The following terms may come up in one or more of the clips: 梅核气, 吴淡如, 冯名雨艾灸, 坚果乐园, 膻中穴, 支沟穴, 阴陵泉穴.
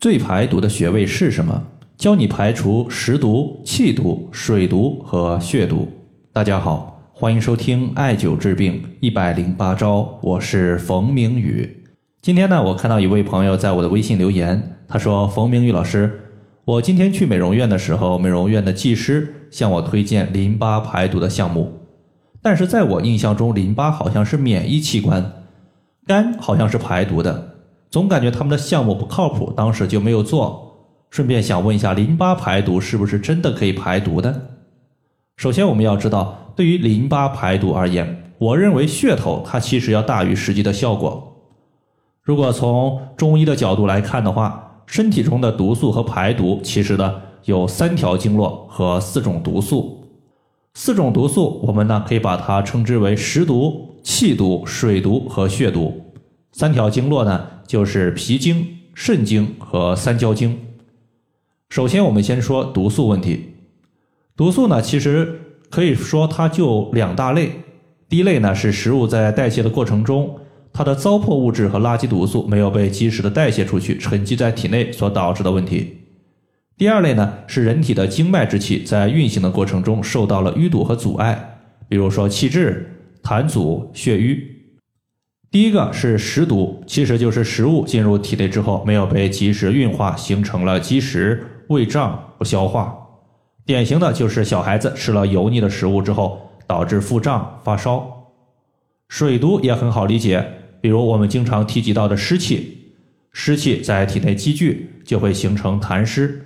最排毒的穴位是什么？教你排除食毒、气毒、水毒和血毒。大家好，欢迎收听艾灸治病108招，我是冯明宇。今天呢，我看到一位朋友在我的微信留言，他说：冯明宇老师，我今天去美容院的时候，美容院的技师向我推荐淋巴排毒的项目，但是在我印象中，淋巴好像是免疫器官，肝好像是排毒的，总感觉他们的项目不靠谱，当时就没有做。顺便想问一下，淋巴排毒是不是真的可以排毒的？首先我们要知道，对于淋巴排毒而言，我认为噱头它其实要大于实际的效果。如果从中医的角度来看的话，身体中的毒素和排毒其实呢有3条经络和4种毒素。4种毒素我们呢可以把它称之为食毒、气毒、水毒和血毒。3条经络呢就是脾经、肾经和三焦经。首先我们先说毒素问题。毒素呢其实可以说它就2大类。第一类呢是食物在代谢的过程中，它的糟粕物质和垃圾毒素没有被及时的代谢出去，沉积在体内所导致的问题。第二类呢是人体的经脉之气在运行的过程中受到了淤堵和阻碍，比如说气滞、痰阻、血瘀。第一个是食毒，其实就是食物进入体内之后没有被及时运化，形成了积食、胃胀、不消化。典型的就是小孩子吃了油腻的食物之后导致腹胀、发烧。水毒也很好理解，比如我们经常提及到的湿气，湿气在体内积聚就会形成痰湿，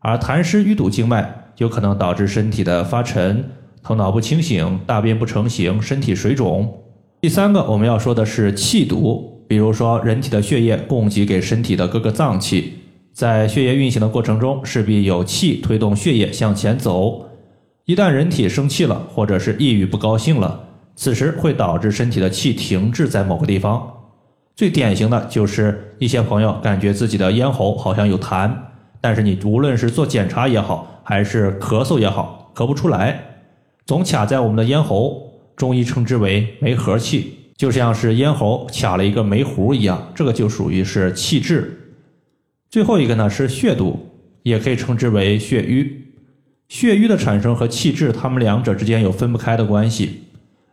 而痰湿淤堵经脉，有可能导致身体的发沉、头脑不清醒、大便不成形、身体水肿。第三个我们要说的是气毒，比如说人体的血液供给给身体的各个脏器，在血液运行的过程中势必有气推动血液向前走，一旦人体生气了或者是抑郁不高兴了，此时会导致身体的气停滞在某个地方。最典型的就是一些朋友感觉自己的咽喉好像有痰，但是你无论是做检查也好，还是咳嗽也好，咳不出来，总卡在我们的咽喉，中医称之为梅核气，就像是咽喉卡了一个梅核一样，这个就属于是气滞。最后一个呢是血毒，也可以称之为血瘀。血瘀的产生和气滞，它们两者之间有分不开的关系，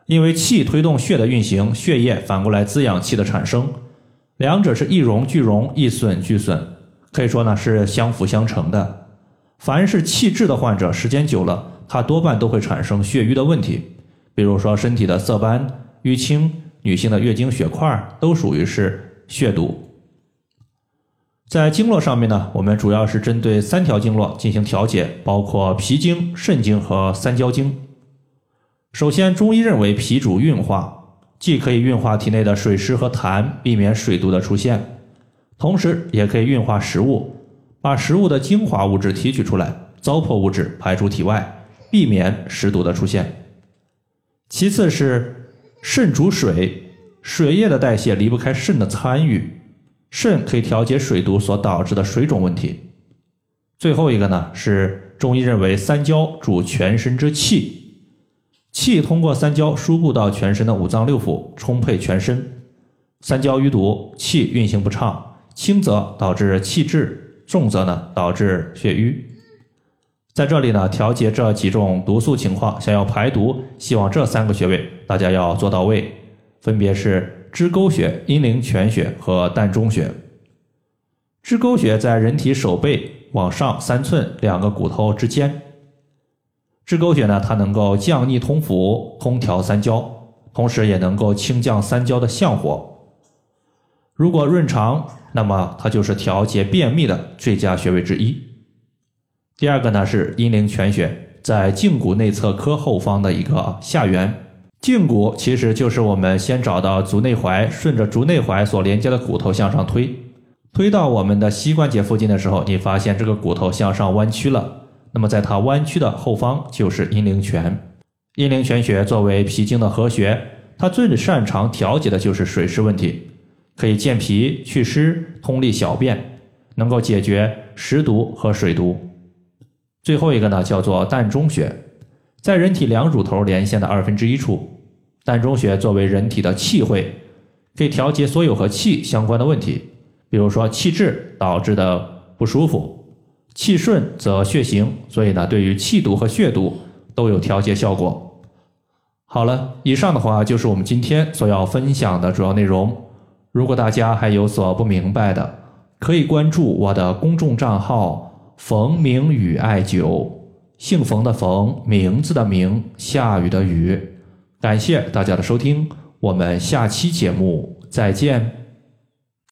因为气推动血的运行，血液反过来滋养气的产生，两者是一荣俱荣，一损俱损，可以说呢是相辅相成的。凡是气滞的患者，时间久了，他多半都会产生血瘀的问题，比如说身体的色斑、淤青、女性的月经血块，都属于是血毒。在经络上面呢，我们主要是针对3条经络进行调节，包括脾经、肾经和三焦经。首先，中医认为脾主运化，既可以运化体内的水湿和痰，避免水毒的出现，同时也可以运化食物，把食物的精华物质提取出来，糟粕物质排出体外，避免食毒的出现。其次是肾主水，水液的代谢离不开肾的参与，肾可以调节水毒所导致的水肿问题。最后一个呢是中医认为三焦主全身之气，气通过三焦输布到全身的5脏6腑，充沛全身。三焦淤堵，气运行不畅，轻则导致气滞，重则呢导致血瘀。在这里呢调节这几种毒素情况，想要排毒，希望这3个穴位大家要做到位，分别是支沟穴、阴陵泉穴和膻中穴。支沟穴在人体手背往上3寸2个骨头之间。支沟穴呢，它能够降逆通腑，通调三焦，同时也能够清降三焦的相火。如果润肠，那么它就是调节便秘的最佳穴位之一。第二个呢是阴陵泉穴，在胫骨内侧髁后方的一个下缘。胫骨其实就是我们先找到足内踝，顺着足内踝所连接的骨头向上推，推到我们的膝关节附近的时候，你发现这个骨头向上弯曲了，那么在它弯曲的后方就是阴陵泉。阴陵泉穴作为脾经的合穴，它最擅长调节的就是水湿问题，可以健脾祛湿、通利小便，能够解决食毒和水毒。最后一个呢叫做膻中穴，在人体2乳头连线的1/2处。膻中穴作为人体的气会，可以调节所有和气相关的问题，比如说气滞导致的不舒服。气顺则血行，所以呢，对于气毒和血毒都有调节效果。好了，以上的话就是我们今天所要分享的主要内容。如果大家还有所不明白的，可以关注我的公众账号冯名雨艾灸，姓冯的冯，名字的名，下雨的雨。感谢大家的收听，我们下期节目再见。